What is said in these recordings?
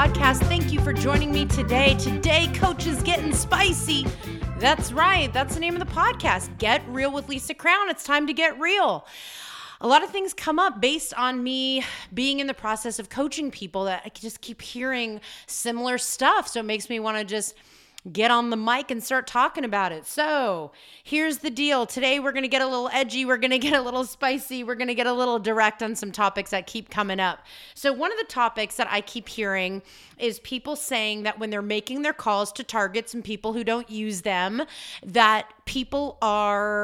podcast. Thank you for joining me today. Today, Coach is getting spicy. That's right. That's the name of the podcast, Get Real with Lisa Crown. It's time to get real. A lot of things come up based on me being in the process of coaching people that I just keep hearing similar stuff. So it makes me want to just get on the mic and start talking about it. So here's the deal. Today, we're going to get a little edgy. We're going to get a little spicy. We're going to get a little direct on some topics that keep coming up. So one of the topics that I keep hearing is people saying that when they're making their calls to targets and people who don't use them, that people are,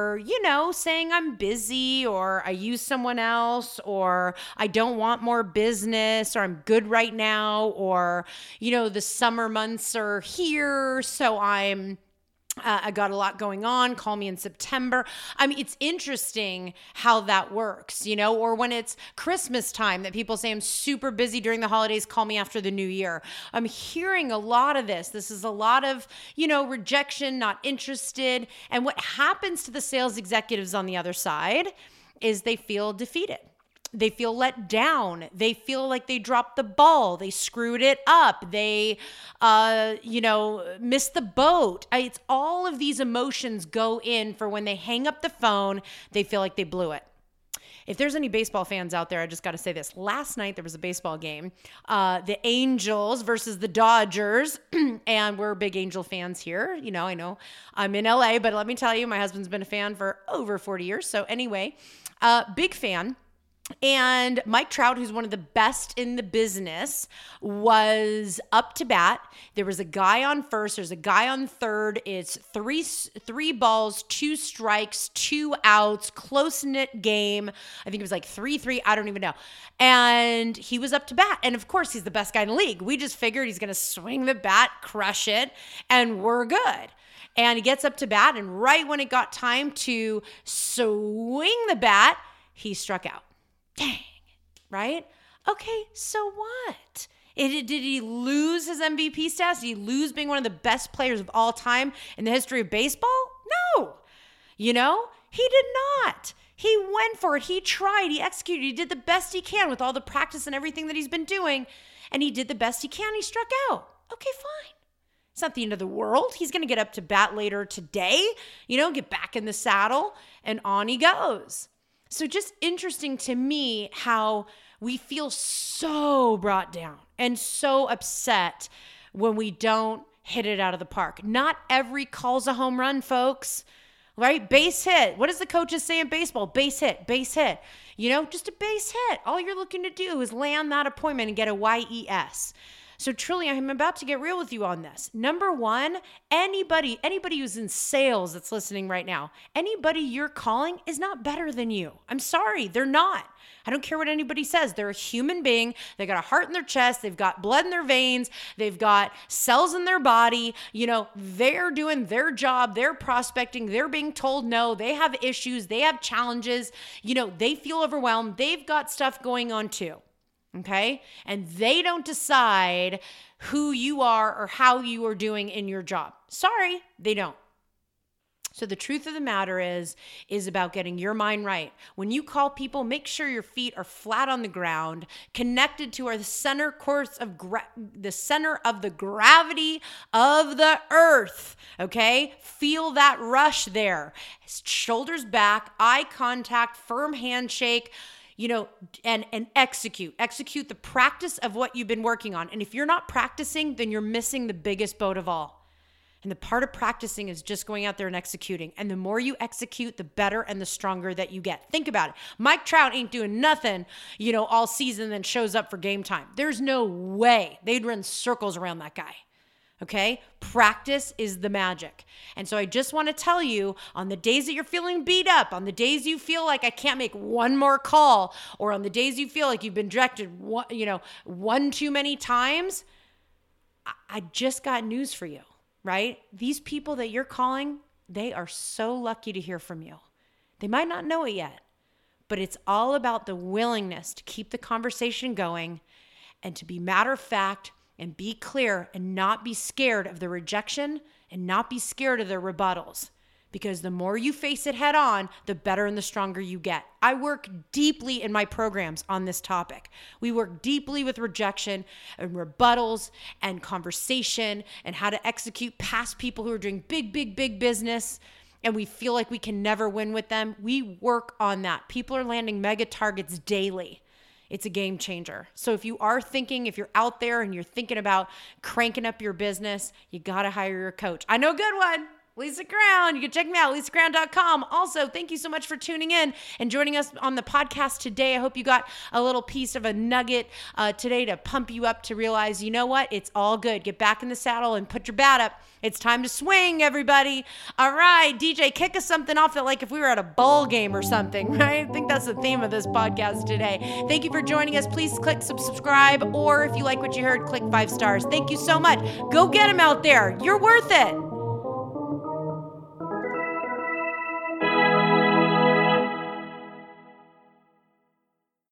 saying I'm busy or I use someone else or I don't want more business or I'm good right now or, the summer months are here. So I got a lot going on. Call me in September. I mean, it's interesting how that works, or when it's Christmas time that people say I'm super busy during the holidays. Call me after the new year. I'm hearing a lot of this. This is a lot of, rejection, not interested. And what happens to the sales executives on the other side is they feel defeated. They feel let down. They feel like they dropped the ball. They screwed it up. They, missed the boat. It's all of these emotions go in for when they hang up the phone, they feel like they blew it. If there's any baseball fans out there, I just got to say this. Last night, there was a baseball game, the Angels versus the Dodgers, and we're big Angel fans here. I know I'm in LA, but let me tell you, my husband's been a fan for over 40 years. So anyway, big fan. And Mike Trout, who's one of the best in the business, was up to bat. There was a guy on first. There's a guy on third. It's three balls, two strikes, two outs, close-knit game. I think it was like 3-3. I don't even know. And he was up to bat. And, of course, he's the best guy in the league. We just figured he's going to swing the bat, crush it, and we're good. And he gets up to bat. And right when it got time to swing the bat, he struck out. Dang, right? Okay, so what? Did he lose his MVP status? Did he lose being one of the best players of all time in the history of baseball? No. He did not. He went for it. He tried. He executed. He did the best he can with all the practice and everything that he's been doing, and he did the best he can. He struck out. Okay, fine. It's not the end of the world. He's going to get up to bat later today, get back in the saddle, and on he goes. So just interesting to me how we feel so brought down and so upset when we don't hit it out of the park. Not every call's a home run, folks, right? Base hit. What does the coaches say in baseball? Base hit, base hit. Just a base hit. All you're looking to do is land that appointment and get a YES. So truly, I'm about to get real with you on this. Number one, anybody who's in sales that's listening right now, anybody you're calling is not better than you. I'm sorry, they're not. I don't care what anybody says. They're a human being. They got a heart in their chest. They've got blood in their veins. They've got cells in their body. They're doing their job. They're prospecting. They're being told no. They have issues. They have challenges. They feel overwhelmed. They've got stuff going on too. Okay? And they don't decide who you are or how you are doing in your job. Sorry, they don't. So the truth of the matter is about getting your mind right. When you call people, make sure your feet are flat on the ground, connected to our the center of the gravity of the earth, okay? Feel that rush there. Shoulders back, eye contact, firm handshake, and execute the practice of what you've been working on. And if you're not practicing, then you're missing the biggest boat of all. And the part of practicing is just going out there and executing. And the more you execute, the better and the stronger that you get. Think about it. Mike Trout ain't doing nothing, all season, then shows up for game time. There's no way. They'd run circles around that guy. Okay? Practice is the magic. And so I just want to tell you, on the days that you're feeling beat up, on the days you feel like I can't make one more call, or on the days you feel like you've been rejected one too many times, I just got news for you, right? These people that you're calling, they are so lucky to hear from you. They might not know it yet, but it's all about the willingness to keep the conversation going and to be matter of fact, and be clear and not be scared of the rejection and not be scared of the rebuttals. because the more you face it head on, the better and the stronger you get. I work deeply in my programs on this topic. We work deeply with rejection and rebuttals and conversation and how to execute past people who are doing big, big, big business and we feel like we can never win with them. We work on that. People are landing mega targets daily. It's a game changer. So if you are thinking, if you're out there and you're thinking about cranking up your business, you got to hire your coach. I know a good one, Lisa Crown. You can check me out, lisaground.com. Also, thank you so much for tuning in and joining us on the podcast today. I hope you got a little piece of a nugget today to pump you up to realize, you know what? It's all good. Get back in the saddle and put your bat up. It's time to swing, everybody. All right, DJ, kick us something off that like if we were at a ball game or something, right? I think that's the theme of this podcast today. Thank you for joining us. Please click subscribe, or if you like what you heard, click 5 stars. Thank you so much. Go get them out there. You're worth it.